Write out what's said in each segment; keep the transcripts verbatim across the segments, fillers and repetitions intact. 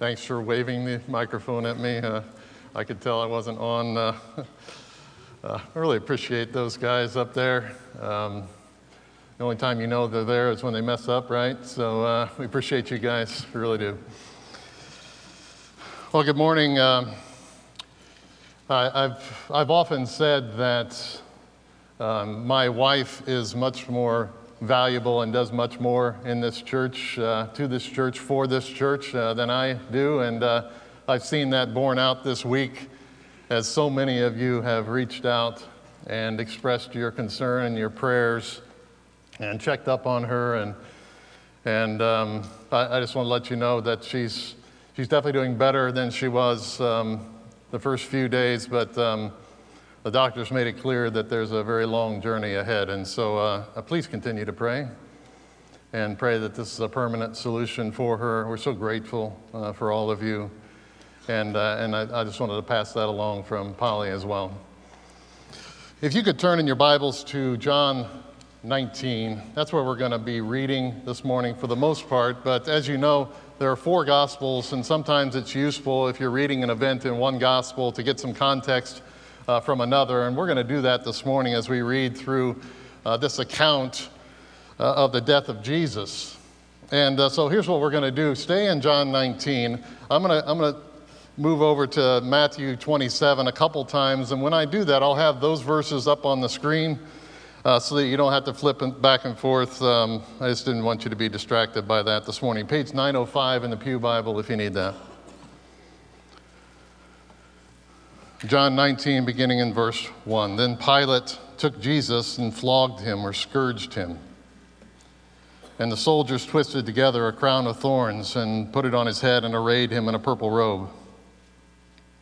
Thanks for waving the microphone at me. Uh, I could tell I wasn't on. Uh, uh, I really appreciate those guys up there. Um, the only time you know they're there is when they mess up, right? So uh, we appreciate you guys. We really do. Well, good morning. Um, I, I've I've often said that um, my wife is much more valuable and does much more in this church, uh, to this church, for this church uh, than I do. And uh, I've seen that borne out this week as so many of you have reached out and expressed your concern and your prayers and checked up on her. And and um, I, I just want to let you know that she's she's definitely doing better than she was um, the first few days, but um, the doctors made it clear that there's a very long journey ahead, and so uh, please continue to pray and pray that this is a permanent solution for her. We're so grateful uh, for all of you, and uh, and I, I just wanted to pass that along from Polly as well. If you could turn in your Bibles to John nineteen, that's where we're going to be reading this morning for the most part, but as you know, there are four Gospels, and sometimes it's useful if you're reading an event in one Gospel to get some context Uh, from another, and we're going to do that this morning as we read through uh, this account uh, of the death of Jesus. And uh, so here's what we're going to do. Stay in John nineteen. I'm going to I'm going to move over to Matthew twenty-seven a couple times, and when I do that, I'll have those verses up on the screen uh, so that you don't have to flip back and forth. Um, I just didn't want you to be distracted by that this morning. Page nine oh five in the Pew Bible if you need that. John nineteen, beginning in verse one. Then Pilate took Jesus and flogged him, or scourged him. And the soldiers twisted together a crown of thorns and put it on his head and arrayed him in a purple robe.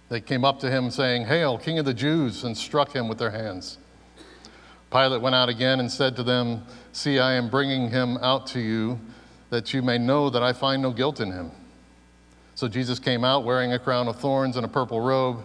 They came up to him saying, "Hail, King of the Jews," and struck him with their hands. Pilate went out again and said to them, "See, I am bringing him out to you, that you may know that I find no guilt in him." So Jesus came out wearing a crown of thorns and a purple robe.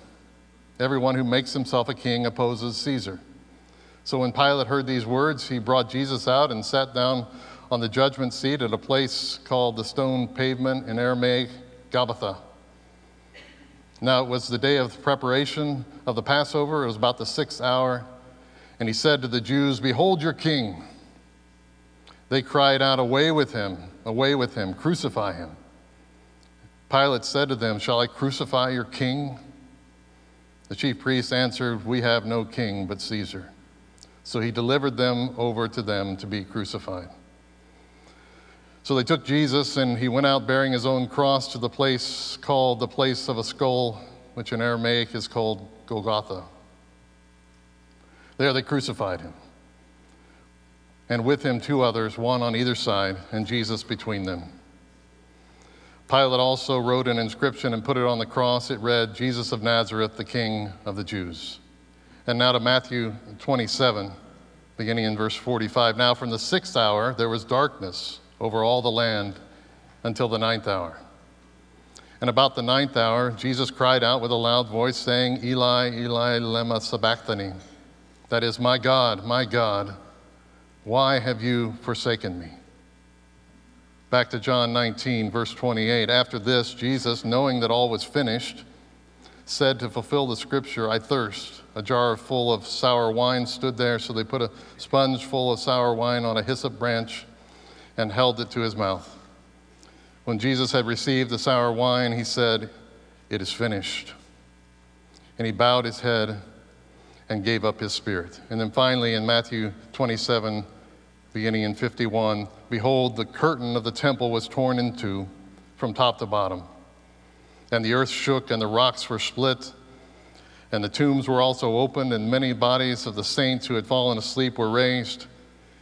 Everyone who makes himself a king opposes Caesar." So when Pilate heard these words, he brought Jesus out and sat down on the judgment seat at a place called the Stone Pavement, in Aramaic, Gabbatha. Now it was the day of preparation of the Passover. It was about the sixth hour. And he said to the Jews, "Behold your king." They cried out, "Away with him, away with him, crucify him." Pilate said to them, "Shall I crucify your king?" The chief priests answered, "We have no king but Caesar." So he delivered them over to them to be crucified. So they took Jesus, and he went out bearing his own cross to the place called the Place of a Skull, which in Aramaic is called Golgotha. There they crucified him, and with him two others, one on either side, and Jesus between them. Pilate also wrote an inscription and put it on the cross. It read, "Jesus of Nazareth, the King of the Jews." And now to Matthew twenty-seven, beginning in verse forty-five. Now from the sixth hour there was darkness over all the land until the ninth hour. And about the ninth hour, Jesus cried out with a loud voice, saying, "Eli, Eli, lema sabachthani." That is, "My God, my God, why have you forsaken me?" Back to John nineteen, verse twenty-eight. After this, Jesus, knowing that all was finished, said, to fulfill the scripture, "I thirst." A jar full of sour wine stood there, so they put a sponge full of sour wine on a hyssop branch and held it to his mouth. When Jesus had received the sour wine, he said, it is finished. And he bowed his head and gave up his spirit. And then finally in Matthew twenty-seven, beginning in fifty-one, behold, the curtain of the temple was torn in two from top to bottom. And the earth shook and the rocks were split. And the tombs were also opened, and many bodies of the saints who had fallen asleep were raised.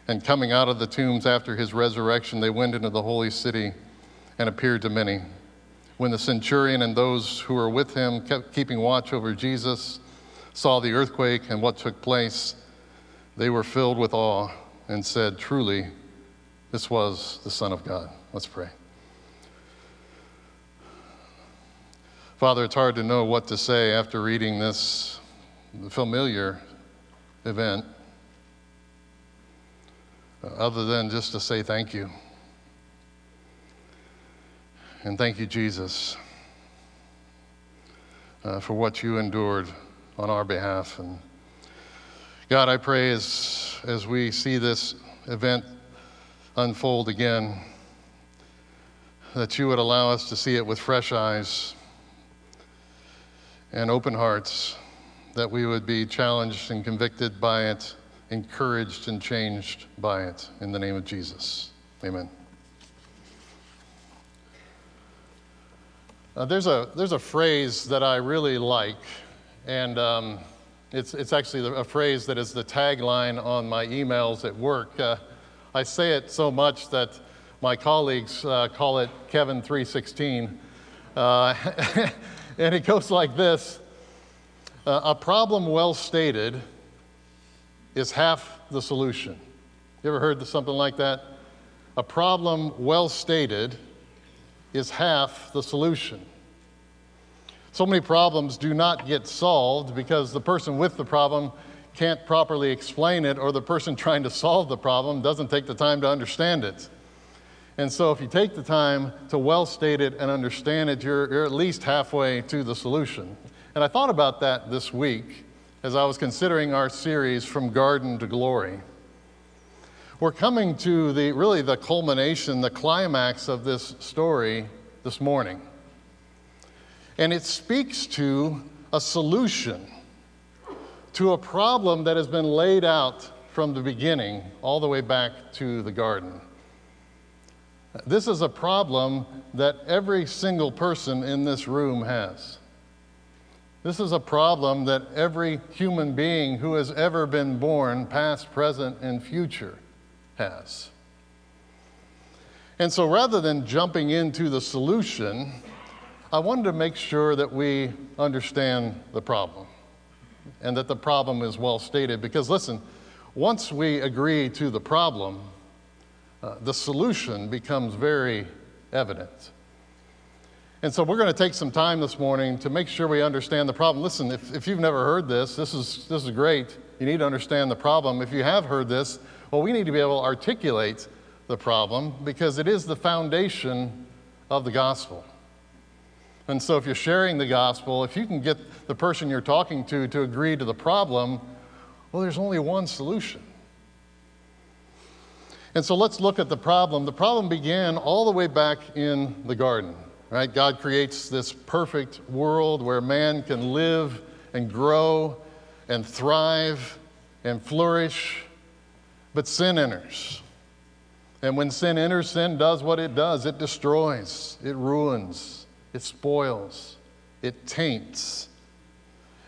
And coming out of the tombs after his resurrection, they went into the holy city and appeared to many. When the centurion and those who were with him, kept keeping watch over Jesus, saw the earthquake and what took place, they were filled with awe and said, truly, this was the Son of God. Let's pray. Father, it's hard to know what to say after reading this familiar event, other than just to say thank you. And thank you, Jesus, uh, for what you endured on our behalf. And God, I pray as, as we see this event unfold again, that you would allow us to see it with fresh eyes and open hearts, that we would be challenged and convicted by it, encouraged and changed by it. In the name of Jesus, amen. Uh, there's a there's a phrase that I really like, and um, it's it's actually a phrase that is the tagline on my emails at work. Uh, I say it so much that my colleagues uh, call it Kevin three sixteen. Uh, And it goes like this, uh, a problem well stated is half the solution. You ever heard something like that? A problem well stated is half the solution. So many problems do not get solved because the person with the problem can't properly explain it, or the person trying to solve the problem doesn't take the time to understand it. And so if you take the time to well state it and understand it, you're, you're at least halfway to the solution. And I thought about that this week as I was considering our series From Garden to Glory. We're coming to the really the culmination, the climax of this story this morning. And it speaks to a solution to a problem that has been laid out from the beginning all the way back to the garden. This is a problem that every single person in this room has. This is a problem that every human being who has ever been born, past, present, and future, has. And so rather than jumping into the solution, I wanted to make sure that we understand the problem and that the problem is well stated. Because listen, once we agree to the problem, Uh, the solution becomes very evident. And so we're going to take some time this morning to make sure we understand the problem. Listen, if, if you've never heard this, this is, this is great. You need to understand the problem. If you have heard this, well, we need to be able to articulate the problem, because it is the foundation of the gospel. And so if you're sharing the gospel, if you can get the person you're talking to to agree to the problem, well, there's only one solution. And so let's look at the problem. The problem began all the way back in the garden, right? God creates this perfect world where man can live and grow and thrive and flourish, but sin enters. And when sin enters, sin does what it does. It destroys, it ruins, it spoils, it taints.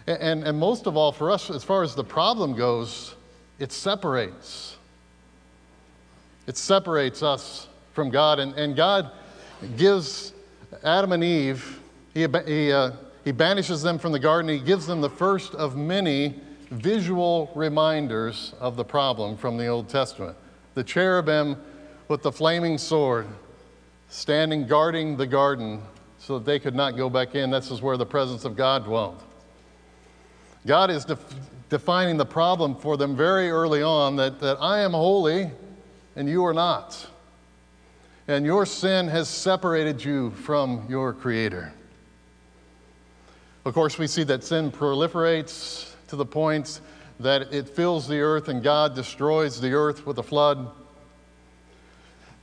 And, and, and most of all for us, as far as the problem goes, it separates. It separates us from God, and, and God gives Adam and Eve, he, he, uh, he banishes them from the garden. He gives them the first of many visual reminders of the problem from the Old Testament. The cherubim with the flaming sword standing guarding the garden so that they could not go back in. This is where the presence of God dwelled. God is def- defining the problem for them very early on, that, that I am holy, and you are not. And your sin has separated you from your Creator. Of course, we see that sin proliferates to the point that it fills the earth, and God destroys the earth with a flood.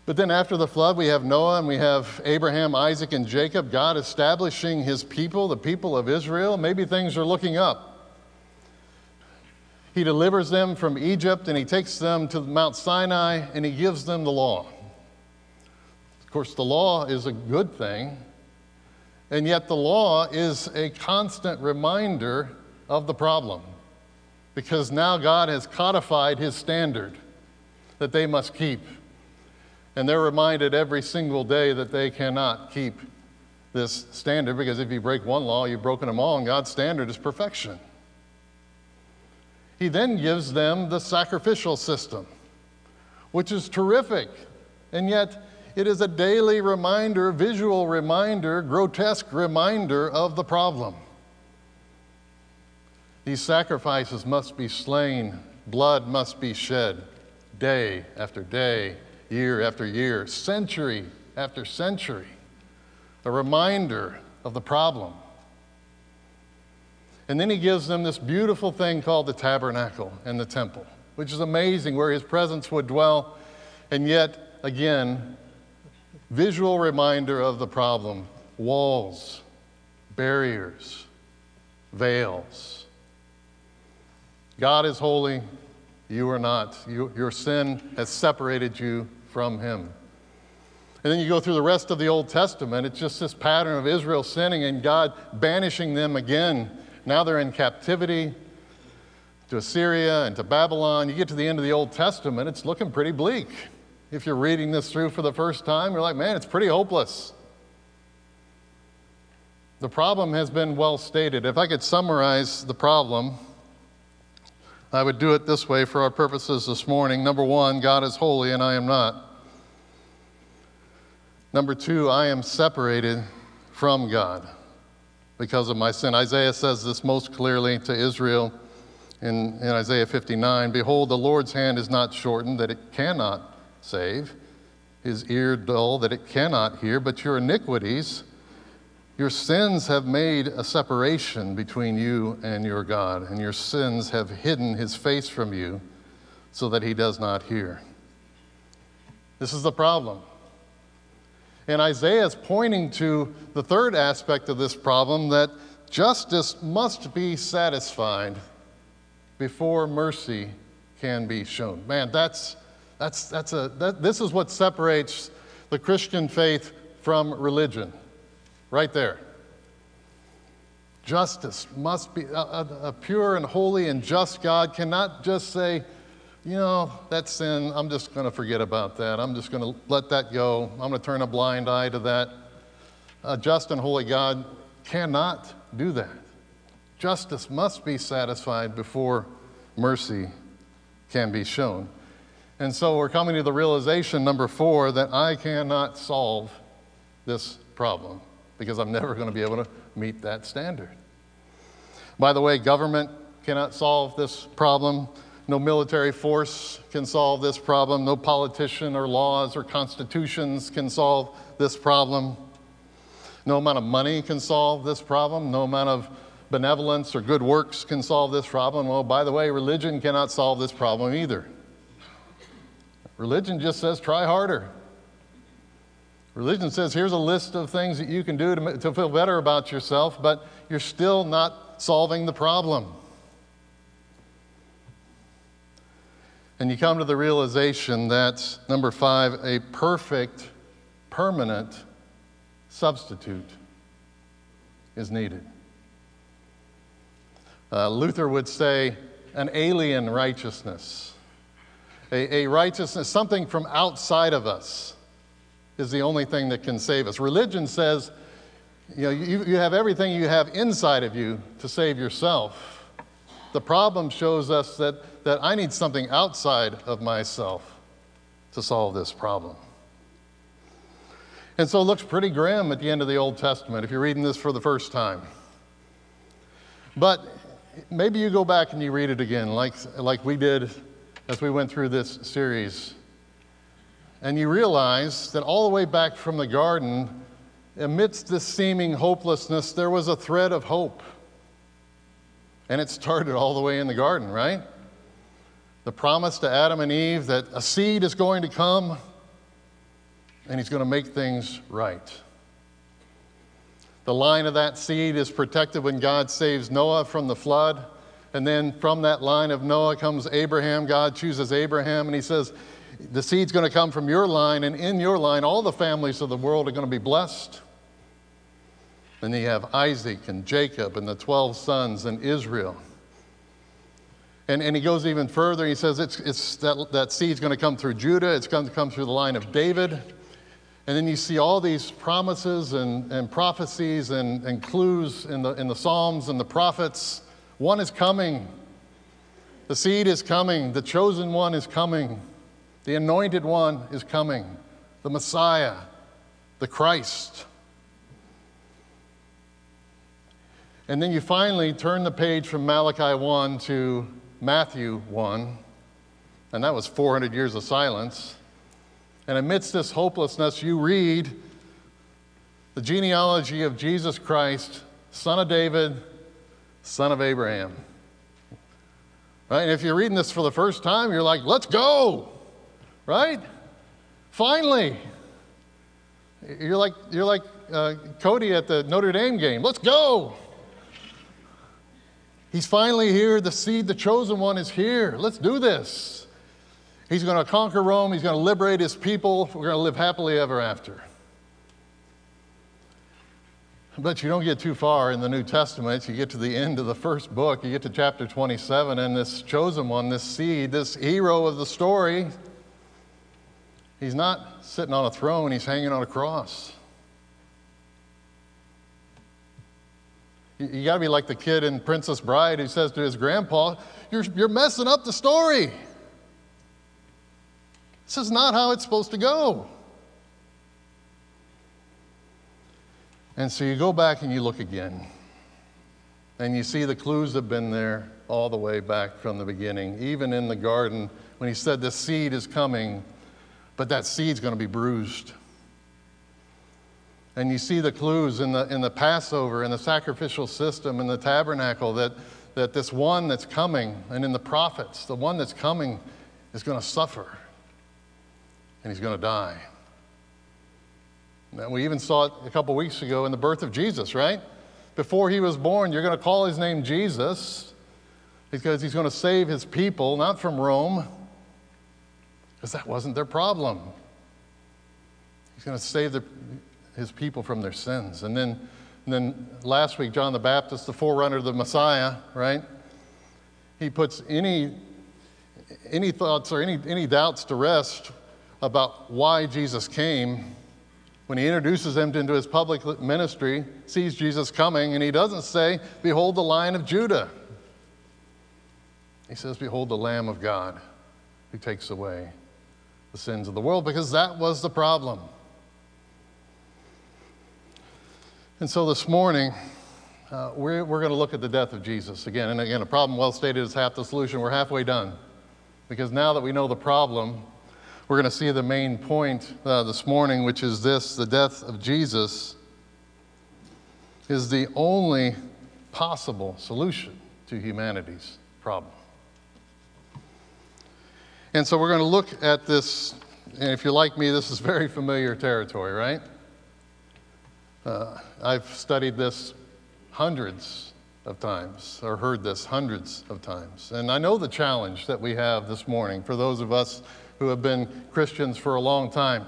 But then after the flood, we have Noah and we have Abraham, Isaac, and Jacob, God establishing his people, the people of Israel. Maybe things are looking up. He delivers them from Egypt and he takes them to Mount Sinai and he gives them the law. Of course, the law is a good thing, and yet the law is a constant reminder of the problem, because now God has codified his standard that they must keep. And they're reminded every single day that they cannot keep this standard, because if you break one law, you've broken them all, and God's standard is perfection. He then gives them the sacrificial system, which is terrific, and yet it is a daily reminder, visual reminder, grotesque reminder of the problem. These sacrifices must be slain, blood must be shed day after day, year after year, century after century, a reminder of the problem. And then he gives them this beautiful thing called the tabernacle and the temple, which is amazing, where his presence would dwell, and yet again, visual reminder of the problem: walls, barriers, veils. God is holy, you are not. You, your sin has separated you from him. And then you go through the rest of the Old Testament. It's just this pattern of Israel sinning and God banishing them again. Now they're in captivity to Assyria and to Babylon. You get to the end of the Old Testament, it's looking pretty bleak. If you're reading this through for the first time, you're like, man, it's pretty hopeless. The problem has been well stated. If I could summarize the problem, I would do it this way for our purposes this morning. Number one, God is holy and I am not. Number two, I am separated from God because of my sin. Isaiah says this most clearly to Israel in, in Isaiah fifty-nine. Behold, the Lord's hand is not shortened that it cannot save, his ear dull that it cannot hear, but your iniquities, your sins have made a separation between you and your God, and your sins have hidden his face from you so that he does not hear. This is the problem. And Isaiah is pointing to the third aspect of this problem, that justice must be satisfied before mercy can be shown. Man, that's that's that's a that, this is what separates the Christian faith from religion. Right there. Justice must be, a, a pure and holy and just God cannot just say, you know, that sin, I'm just going to forget about that. I'm just going to let that go. I'm going to turn a blind eye to that. A just and holy God cannot do that. Justice must be satisfied before mercy can be shown. And so we're coming to the realization, number four, that I cannot solve this problem, because I'm never going to be able to meet that standard. By the way, government cannot solve this problem. No military force can solve this problem. No politician or laws or constitutions can solve this problem. No amount of money can solve this problem. No amount of benevolence or good works can solve this problem. Well, by the way, religion cannot solve this problem either. Religion just says, try harder. Religion says, here's a list of things that you can do to, to feel better about yourself, but you're still not solving the problem. And you come to the realization that, number five, a perfect, permanent substitute is needed. Uh, Luther would say, an alien righteousness, a, a righteousness, something from outside of us, is the only thing that can save us. Religion says, you know, you, you have everything you have inside of you to save yourself. The problem shows us that, that I need something outside of myself to solve this problem. And so it looks pretty grim at the end of the Old Testament if you're reading this for the first time. But maybe you go back and you read it again like, like we did as we went through this series. And you realize that all the way back from the garden, amidst this seeming hopelessness, there was a thread of hope. And it started all the way in the garden, right? The promise to Adam and Eve that a seed is going to come and he's going to make things right. The line of that seed is protected when God saves Noah from the flood. And then from that line of Noah comes Abraham. God chooses Abraham, and he says, the seed's going to come from your line, and in your line, all the families of the world are going to be blessed. Then you have Isaac and Jacob and the twelve sons and Israel. And, and he goes even further. He says it's, it's that, that seed's going to come through Judah. It's going to come through the line of David. And then you see all these promises and, and prophecies and, and clues in the, in the Psalms and the prophets. One is coming. The seed is coming. The chosen one is coming. The anointed one is coming. The Messiah, the Christ. And then you finally turn the page from Malachi one to Matthew one. And that was four hundred years of silence. And amidst this hopelessness, you read the genealogy of Jesus Christ, son of David, son of Abraham. Right? And if you're reading this for the first time, you're like, let's go! Right? Finally! You're like, you're like uh, Cody at the Notre Dame game. Let's go! He's finally here. The seed, the chosen one, is here. Let's do this. He's going to conquer Rome. He's going to liberate his people. We're going to live happily ever after. But you don't get too far in the New Testament. You get to the end of the first book. You get to chapter twenty-seven, and this chosen one, this seed, this hero of the story, he's not sitting on a throne. He's hanging on a cross. You got to be like the kid in Princess Bride who says to his grandpa, you're, you're messing up the story. This is not how it's supposed to go. And so you go back and you look again. And you see the clues have been there all the way back from the beginning, even in the garden when he said the seed is coming, but that seed's going to be bruised. And you see the clues in the in the Passover, in the sacrificial system, in the tabernacle, that, that this one that's coming, and in the prophets, the one that's coming is going to suffer, and he's going to die. And we even saw it a couple weeks ago in the birth of Jesus, right? Before he was born, you're going to call his name Jesus because he's going to save his people, not from Rome, because that wasn't their problem. He's going to save their his people from their sins. And then, and then last week, John the Baptist, the forerunner of the Messiah, right? He puts any any thoughts or any, any doubts to rest about why Jesus came when he introduces him into his public ministry, sees Jesus coming, and he doesn't say, behold the Lion of Judah. He says, behold the Lamb of God who takes away the sins of the world, because that was the problem. And so this morning, uh, we're, we're going to look at the death of Jesus again. And again, a problem well stated is half the solution. We're halfway done. Because now that we know the problem, we're going to see the main point uh, this morning, which is this: the death of Jesus is the only possible solution to humanity's problem. And so we're going to look at this, and if you're like me, this is very familiar territory, right? Uh, I've studied this hundreds of times, or heard this hundreds of times. And I know the challenge that we have this morning for those of us who have been Christians for a long time.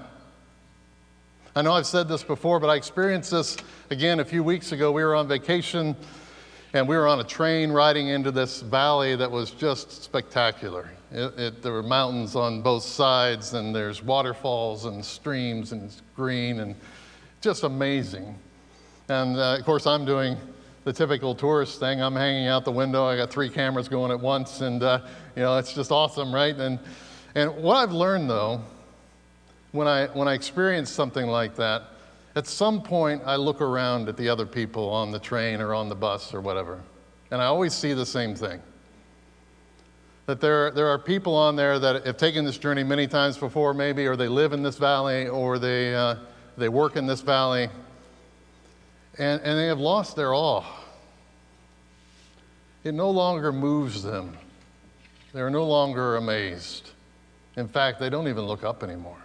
I know I've said this before, but I experienced this again a few weeks ago. We were on vacation, and we were on a train riding into this valley that was just spectacular. It, it, there were mountains on both sides, and there's waterfalls and streams, and it's green, and just amazing. And uh, of course, I'm doing the typical tourist thing. I'm hanging out the window. I got three cameras going at once, and uh, you know, it's just awesome, right? And and what I've learned though, when I when I experience something like that, at some point I look around at the other people on the train or on the bus or whatever, and I always see the same thing. That there there are people on there that have taken this journey many times before, maybe, or they live in this valley, or they. Uh, They work in this valley, and, and they have lost their awe. It no longer moves them. They're no longer amazed. In fact, they don't even look up anymore.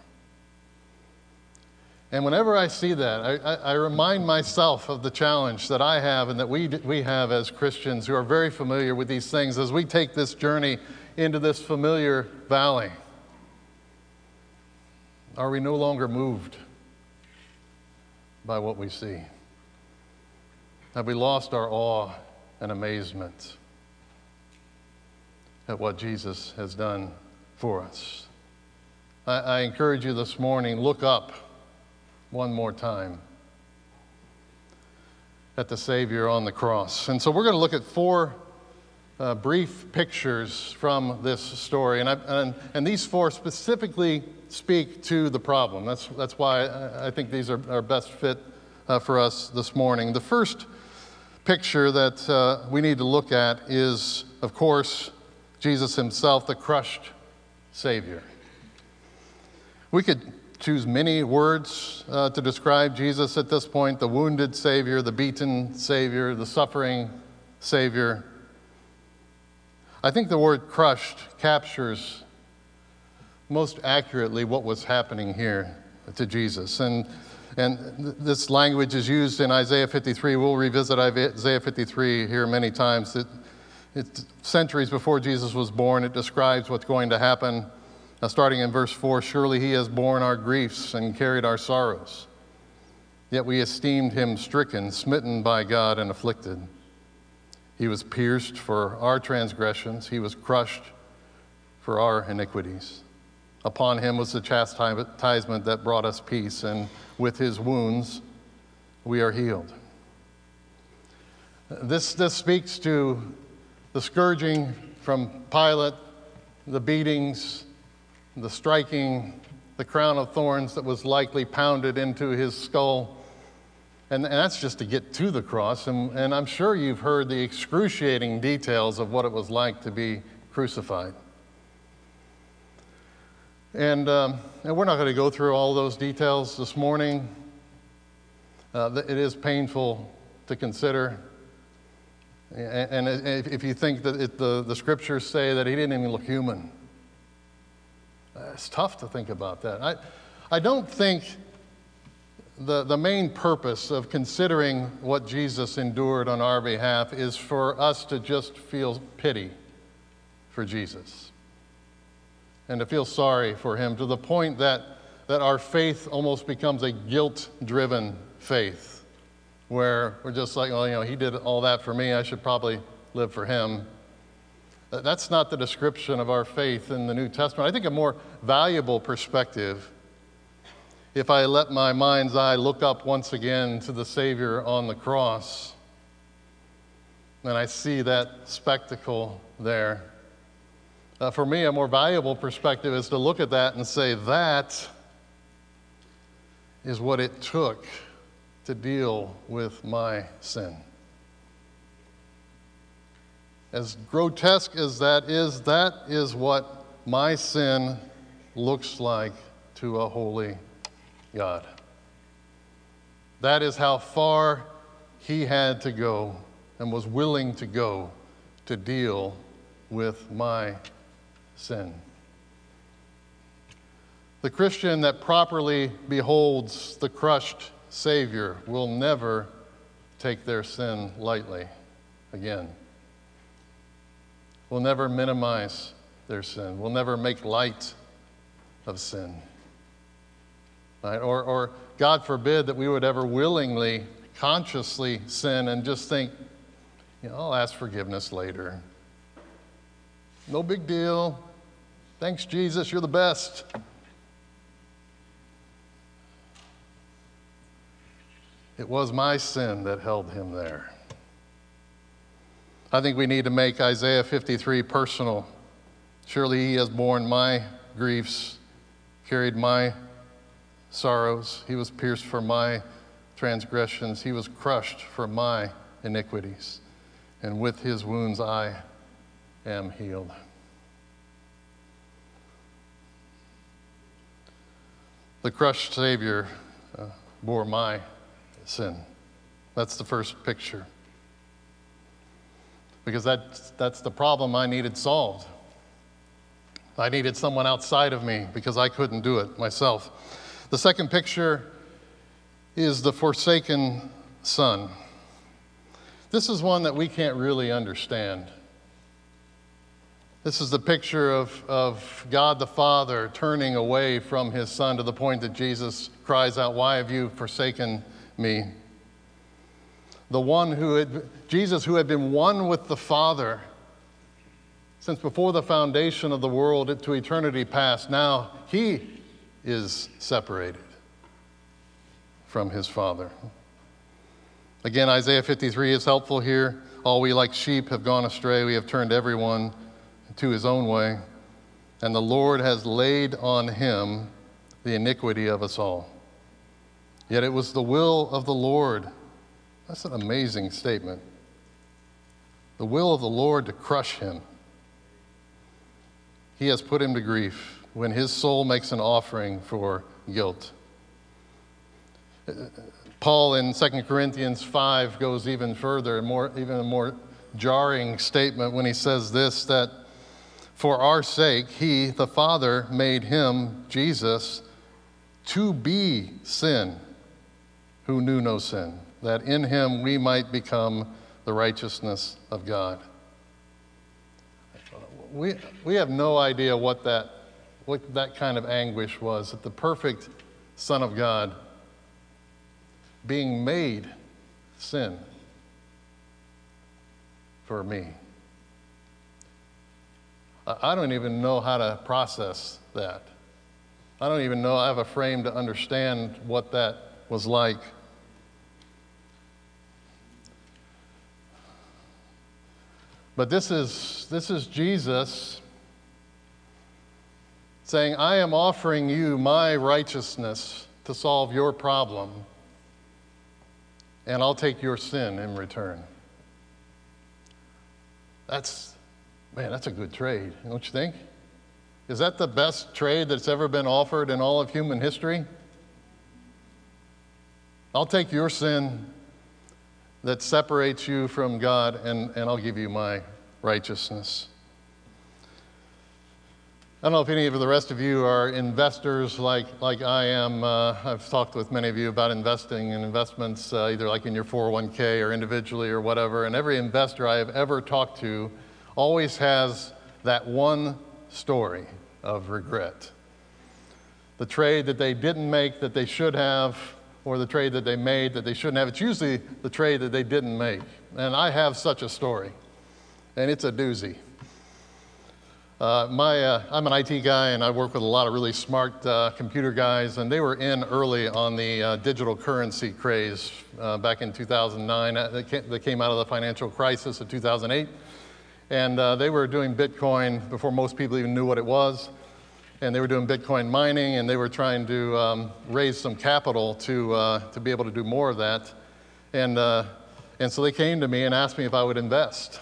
And whenever I see that, I, I, I remind myself of the challenge that I have and that we we have as Christians who are very familiar with these things as we take this journey into this familiar valley. Are we no longer moved by what we see? Have we lost our awe and amazement at what Jesus has done for us? I, I encourage you this morning, look up one more time at the Savior on the cross. And so we're going to look at four uh, brief pictures from this story. And, I, and and these four specifically speak to the problem. That's that's why I, I think these are our best fit uh, for us this morning. The first picture that uh, we need to look at is, of course, Jesus himself, the crushed Savior. We could choose many words uh, to describe Jesus at this point: the wounded Savior, the beaten Savior, the suffering Savior. I think the word crushed captures most accurately what was happening here to Jesus. And and this language is used in Isaiah fifty-three. We'll revisit Isaiah fifty-three here many times. It, it's centuries before Jesus was born. It describes what's going to happen. Now, starting in verse four, surely he has borne our griefs and carried our sorrows. Yet we esteemed him stricken, smitten by God, and afflicted. He was pierced for our transgressions. He was crushed for our iniquities. Upon him was the chastisement that brought us peace, and with his wounds we are healed. This, this speaks to the scourging from Pilate, the beatings, the striking, the crown of thorns that was likely pounded into his skull. And, and that's just to get to the cross. And, and I'm sure you've heard the excruciating details of what it was like to be crucified. And, um, and we're not going to go through all those details this morning. Uh, it is painful to consider. And, and if you think that it, the, the scriptures say that he didn't even look human. It's tough to think about that. I, I don't think the, the main purpose of considering what Jesus endured on our behalf is for us to just feel pity for Jesus and to feel sorry for him to the point that, that our faith almost becomes a guilt-driven faith where we're just like, well, you know, he did all that for me. I should probably live for him. That's not the description of our faith in the New Testament. I think a more valuable perspective, if I let my mind's eye look up once again to the Savior on the cross, and I see that spectacle there, uh, for me, a more valuable perspective is to look at that and say, that is what it took to deal with my sin. As grotesque as that is, that is what my sin looks like to a holy God. That is how far he had to go and was willing to go to deal with my sin. The Christian that properly beholds the crushed Savior will never take their sin lightly again. Will never minimize their sin. Will never make light of sin. Right? Or, or God forbid that we would ever willingly, consciously sin and just think, you know, I'll ask forgiveness later. No big deal. Thanks, Jesus, you're the best. It was my sin that held him there. I think we need to make Isaiah fifty-three personal. Surely he has borne my griefs, carried my sorrows. He was pierced for my transgressions. He was crushed for my iniquities. And with his wounds I am healed. The crushed Savior uh, bore my sin. That's the first picture. Because that's, that's the problem I needed solved. I needed someone outside of me because I couldn't do it myself. The second picture is the forsaken son. This is one that we can't really understand. This is the picture of, of God the Father turning away from his son to the point that Jesus cries out, "Why have you forsaken me?" The one who had, Jesus, who had been one with the Father since before the foundation of the world to eternity past, now he is separated from his Father. Again, Isaiah fifty-three is helpful here. All we like sheep have gone astray. We have turned everyone to his own way. And the Lord has laid on him the iniquity of us all. Yet it was the will of the Lord. That's an amazing statement. The will of the Lord to crush him. He has put him to grief when his soul makes an offering for guilt. Paul in Second Corinthians five goes even further, and more, even a more jarring statement when he says this, that for our sake, he, the Father, made him, Jesus, to be sin, who knew no sin, that in him we might become the righteousness of God. We we have no idea what that what that kind of anguish was, that the perfect Son of God being made sin for me. I don't even know how to process that. I don't even know I have a frame to understand what that was like. But this is this is Jesus saying, I am offering you my righteousness to solve your problem, and I'll take your sin in return. That's, man, that's a good trade, don't you think? Is that the best trade that's ever been offered in all of human history? I'll take your sin that separates you from God, and, and I'll give you my righteousness. I don't know if any of the rest of you are investors like, like I am. Uh, I've talked with many of you about investing in investments, uh, either like in your four oh one k or individually or whatever, and every investor I have ever talked to always has that one story of regret. The trade that they didn't make that they should have, or the trade that they made that they shouldn't have. It's usually the trade that they didn't make. And I have such a story, and it's a doozy. Uh, my, uh, I'm an I T guy, and I work with a lot of really smart uh, computer guys, and they were in early on the uh, digital currency craze uh, back in two thousand nine. They came out of the financial crisis of two thousand eight, and uh, they were doing Bitcoin before most people even knew what it was. And they were doing Bitcoin mining, and they were trying to um, raise some capital to uh, to be able to do more of that. And uh, and so they came to me and asked me if I would invest.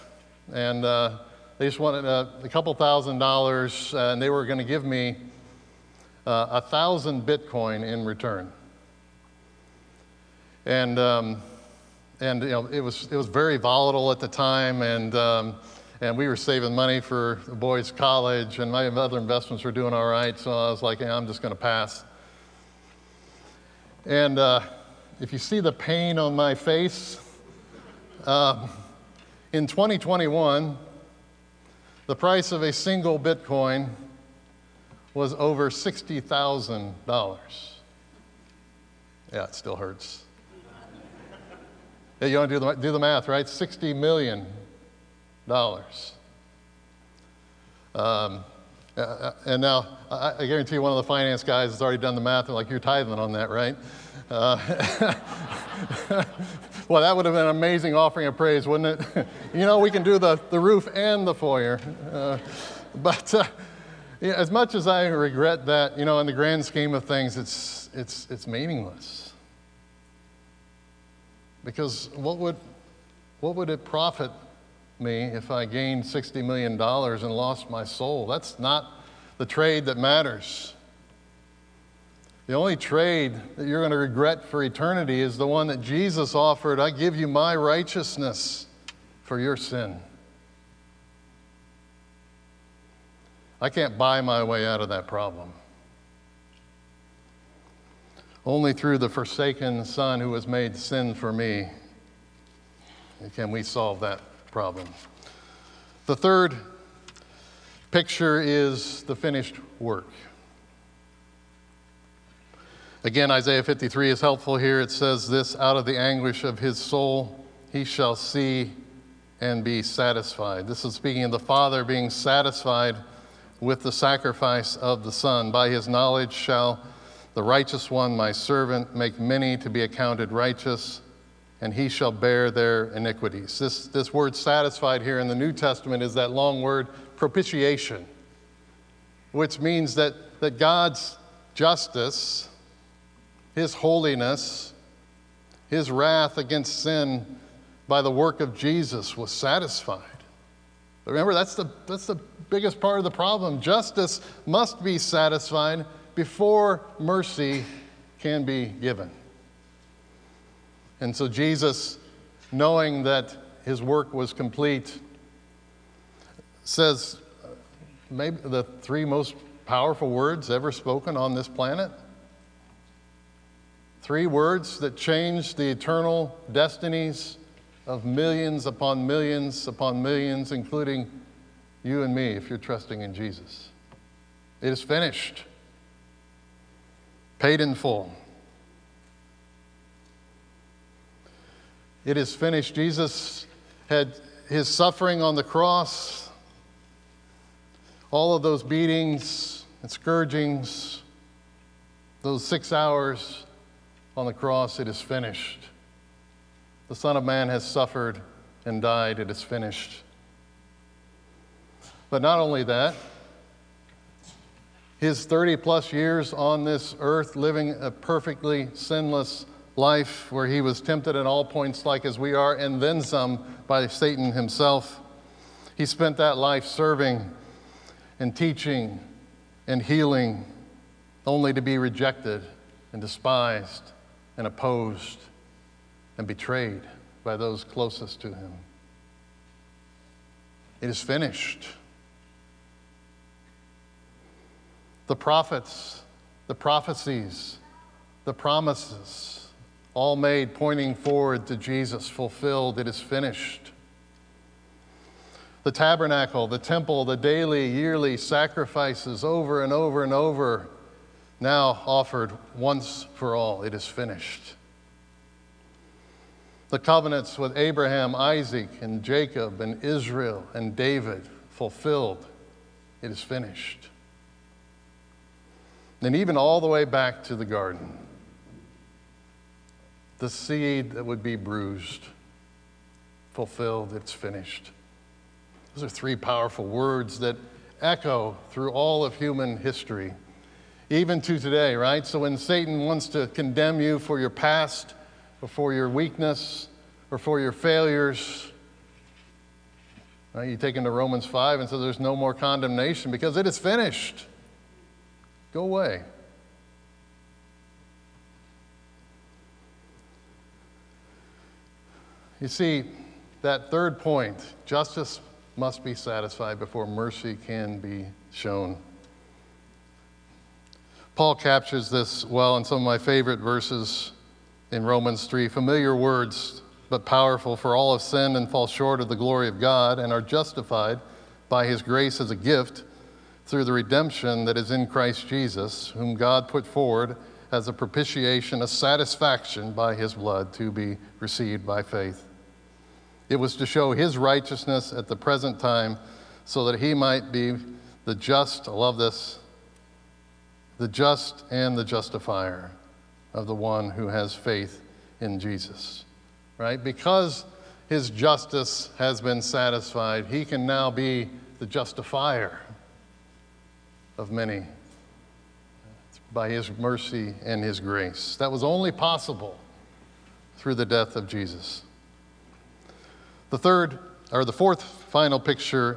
And uh, they just wanted a, a couple thousand dollars, uh, and they were going to give me a uh, thousand Bitcoin in return. And um, and you know it was it was very volatile at the time, and. Um, And we were saving money for the boys' college, and my other investments were doing all right. So I was like, hey, I'm just going to pass. And uh, if you see the pain on my face, uh, in twenty twenty-one, the price of a single Bitcoin was over sixty thousand dollars. Yeah, it still hurts. Yeah, you want to do the, do the math, right? sixty million dollars. Dollars. Um, and now, I guarantee you one of the finance guys has already done the math. They're like, you're tithing on that, right? Uh, well, that would have been an amazing offering of praise, wouldn't it? You know, we can do the, the roof and the foyer. Uh, but uh, yeah, as much as I regret that, you know, in the grand scheme of things, it's it's it's meaningless. Because what would what would it profit me if I gained sixty million dollars and lost my soul? That's not the trade that matters. The only trade that you're going to regret for eternity is the one that Jesus offered. I give you my righteousness for your sin. I can't buy my way out of that problem. Only through the forsaken Son who was made sin for me can we solve that problem. The third picture is the finished work. Again, Isaiah fifty-three is helpful here. It says this, out of the anguish of his soul, he shall see and be satisfied. This is speaking of the Father being satisfied with the sacrifice of the Son. By his knowledge shall the righteous one, my servant, make many to be accounted righteous, and he shall bear their iniquities. This, this word satisfied here in the New Testament is that long word propitiation, which means that, that God's justice, his holiness, his wrath against sin by the work of Jesus was satisfied. Remember, that's the, that's the biggest part of the problem. Justice must be satisfied before mercy can be given. And so Jesus, knowing that his work was complete, says maybe the three most powerful words ever spoken on this planet. Three words that changed the eternal destinies of millions upon millions upon millions, including you and me, if you're trusting in Jesus. It is finished. Paid in full. It is finished. Jesus had his suffering on the cross, all of those beatings and scourgings, those six hours on the cross, it is finished. The Son of Man has suffered and died, it is finished. But not only that, his thirty plus years on this earth, living a perfectly sinless life where he was tempted at all points like as we are, and then some by Satan himself. He spent that life serving and teaching and healing, only to be rejected and despised and opposed and betrayed by those closest to him. It is finished. The prophets, the prophecies, the promises, all made pointing forward to Jesus, fulfilled, it is finished. The tabernacle, the temple, the daily, yearly sacrifices over and over and over, now offered once for all, it is finished. The covenants with Abraham, Isaac, and Jacob, and Israel, and David, fulfilled, it is finished. And even all the way back to the garden, the seed that would be bruised, fulfilled, it's finished. Those are three powerful words that echo through all of human history, even to today, right? So when Satan wants to condemn you for your past, or for your weakness, or for your failures, right, you take him to Romans five and say there's no more condemnation because it is finished. Go away. You see, that third point, justice must be satisfied before mercy can be shown. Paul captures this well in some of my favorite verses in Romans three. Familiar words, but powerful. For all have sinned and fall short of the glory of God, and are justified by his grace as a gift through the redemption that is in Christ Jesus, whom God put forward as a propitiation, a satisfaction by his blood to be received by faith. It was to show his righteousness at the present time so that he might be the just, I love this, the just and the justifier of the one who has faith in Jesus, right? Because his justice has been satisfied, he can now be the justifier of many by his mercy and his grace. That was only possible through the death of Jesus. The third, or the fourth final picture,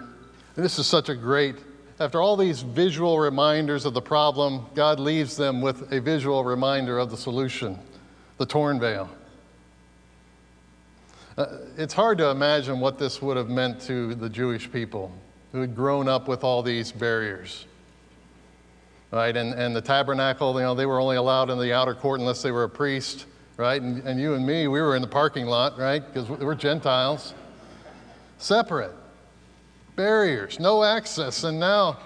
and this is such a great, after all these visual reminders of the problem, God leaves them with a visual reminder of the solution, the torn veil. Uh, it's hard to imagine what this would have meant to the Jewish people who had grown up with all these barriers. right? And and the tabernacle, you know, they were only allowed in the outer court unless they were a priest, right? And, and you and me, we were in the parking lot, right? Because we're Gentiles. Separate. Barriers. No access. And now,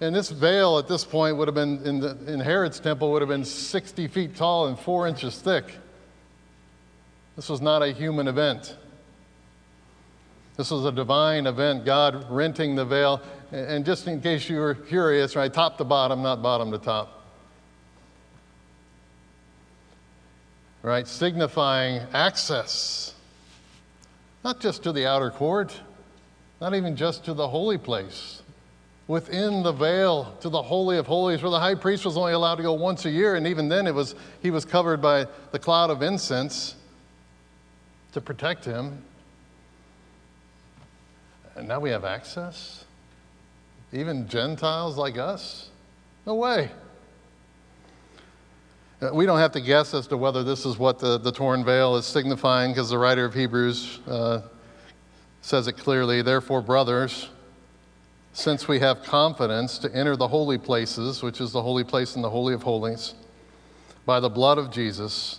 and this veil at this point would have been, in, the, in Herod's temple, would have been sixty feet tall and four inches thick. This was not a human event. This was a divine event, God renting the veil. And just in case you were curious, right, top to bottom, not bottom to top. Right, signifying access, not just to the outer court, not even just to the holy place. Within the veil to the Holy of Holies, where the high priest was only allowed to go once a year, and even then it was he was covered by the cloud of incense to protect him. And now we have access? Even Gentiles like us? No way. We don't have to guess as to whether this is what the, the torn veil is signifying, because the writer of Hebrews uh, says it clearly. Therefore, brothers, since we have confidence to enter the holy places, which is the holy place in the Holy of Holies, by the blood of Jesus,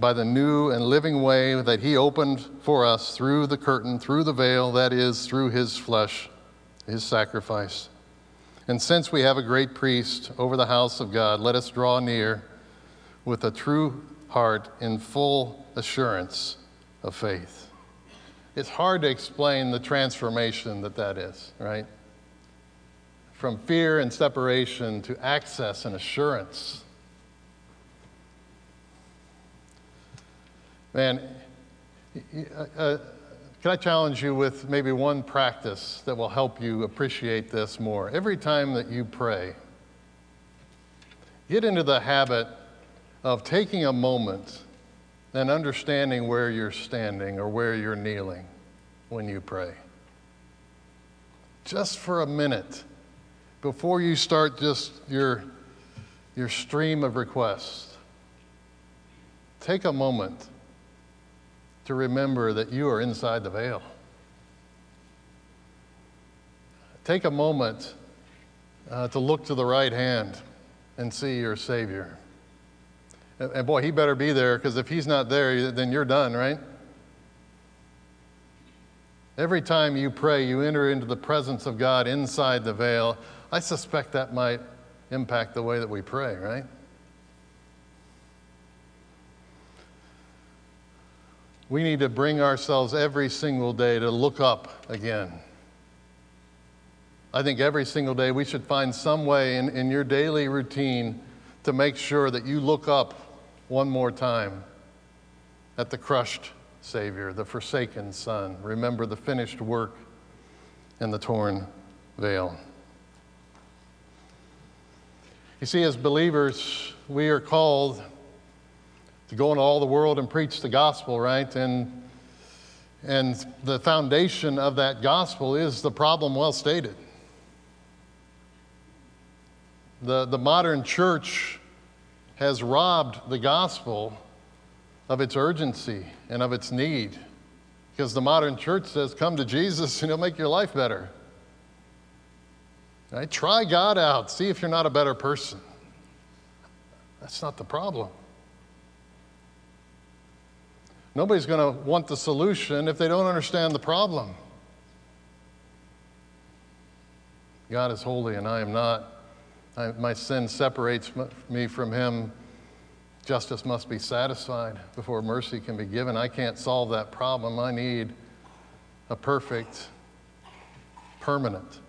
by the new and living way that he opened for us through the curtain, through the veil, that is, through his flesh, his sacrifice. And since we have a great priest over the house of God, let us draw near with a true heart in full assurance of faith. It's hard to explain the transformation that that is, right? From fear and separation to access and assurance. Man, uh, can I challenge you with maybe one practice that will help you appreciate this more? Every time that you pray, get into the habit of taking a moment and understanding where you're standing or where you're kneeling when you pray. Just for a minute before you start just your, your stream of requests, take a moment to remember that you are inside the veil. Take a moment uh, to look to the right hand and see your Savior. And boy, he better be there, because if he's not there, then you're done, right? Every time you pray, you enter into the presence of God inside the veil. I suspect that might impact the way that we pray, right? We need to bring ourselves every single day to look up again. I think every single day we should find some way in, in your daily routine to make sure that you look up one more time at the crushed Savior, the forsaken Son. Remember the finished work and the torn veil. You see, as believers, we are called to go into all the world and preach the gospel, right? And, and the foundation of that gospel is the problem well stated. The, the modern church has robbed the gospel of its urgency and of its need, because the modern church says, come to Jesus and he'll make your life better. Right? Try God out. See if you're not a better person. That's not the problem. Nobody's going to want the solution if they don't understand the problem. God is holy and I am not. I, my sin separates me from him. Justice must be satisfied before mercy can be given. I can't solve that problem. I need a perfect, permanent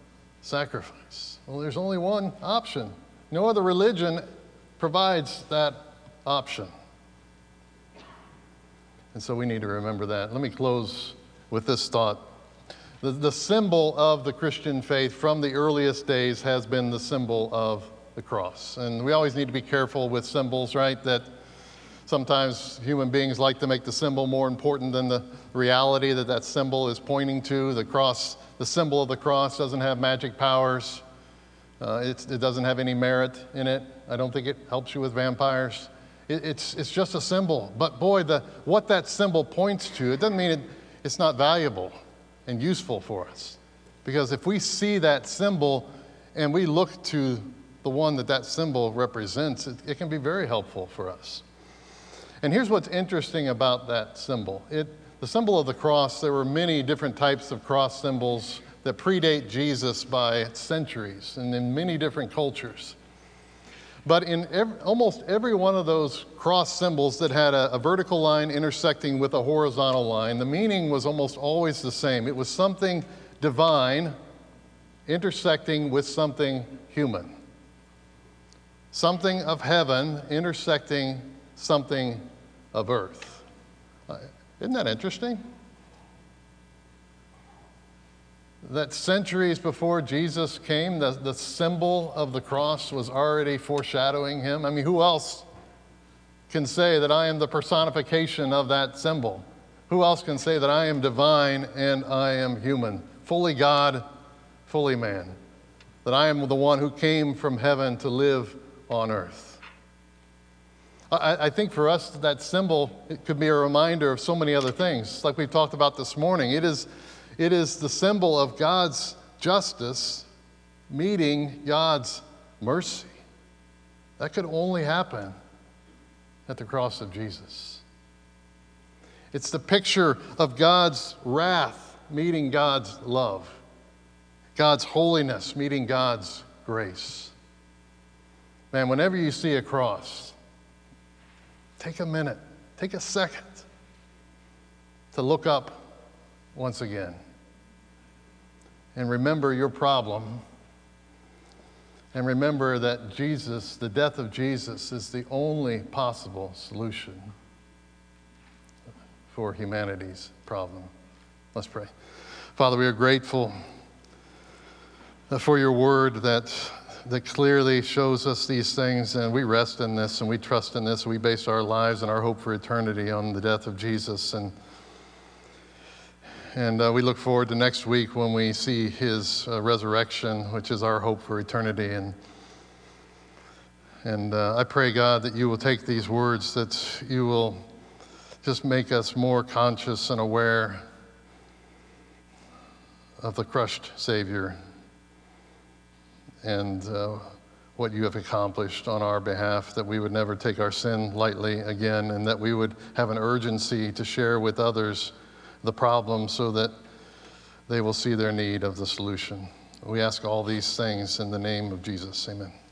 sacrifice. Well, there's only one option. No other religion provides that option. And so we need to remember that. Let me close with this thought. The symbol of the Christian faith from the earliest days has been the symbol of the cross. And we always need to be careful with symbols, right? That sometimes human beings like to make the symbol more important than the reality that that symbol is pointing to. The cross, the symbol of the cross doesn't have magic powers. Uh, it's, it doesn't have any merit in it. I don't think it helps you with vampires. It, it's, it's just a symbol. But boy, the, what that symbol points to, it doesn't mean it, it's not valuable and useful for us. Because if we see that symbol and we look to the one that that symbol represents, it, it can be very helpful for us. And here's what's interesting about that symbol. It, the symbol of the cross, there were many different types of cross symbols that predate Jesus by centuries and in many different cultures. But in every, almost every one of those cross symbols that had a, a vertical line intersecting with a horizontal line, the meaning was almost always the same. It was something divine intersecting with something human. Something of heaven intersecting something of earth. Isn't that interesting? That centuries before Jesus came, the, the symbol of the cross was already foreshadowing him. I mean, who else can say that I am the personification of that symbol? Who else can say that I am divine and I am human, fully God, fully man, that I am the one who came from heaven to live on earth? I, I think for us, that symbol, it could be a reminder of so many other things, like we talked about this morning. It is It is the symbol of God's justice meeting God's mercy. That could only happen at the cross of Jesus. It's the picture of God's wrath meeting God's love, God's holiness meeting God's grace. Man, whenever you see a cross, take a minute, take a second to look up once again. And remember your problem. And remember that Jesus, the death of Jesus, is the only possible solution for humanity's problem. Let's pray. Father, we are grateful for your word that, that clearly shows us these things, and we rest in this and we trust in this. We base our lives and our hope for eternity on the death of Jesus. And And uh, we look forward to next week when we see his uh, resurrection, which is our hope for eternity. And and uh, I pray, God, that you will take these words, that you will just make us more conscious and aware of the crushed Savior and uh, what you have accomplished on our behalf, that we would never take our sin lightly again, and that we would have an urgency to share with others the problem so that they will see their need of the solution. We ask all these things in the name of Jesus. Amen.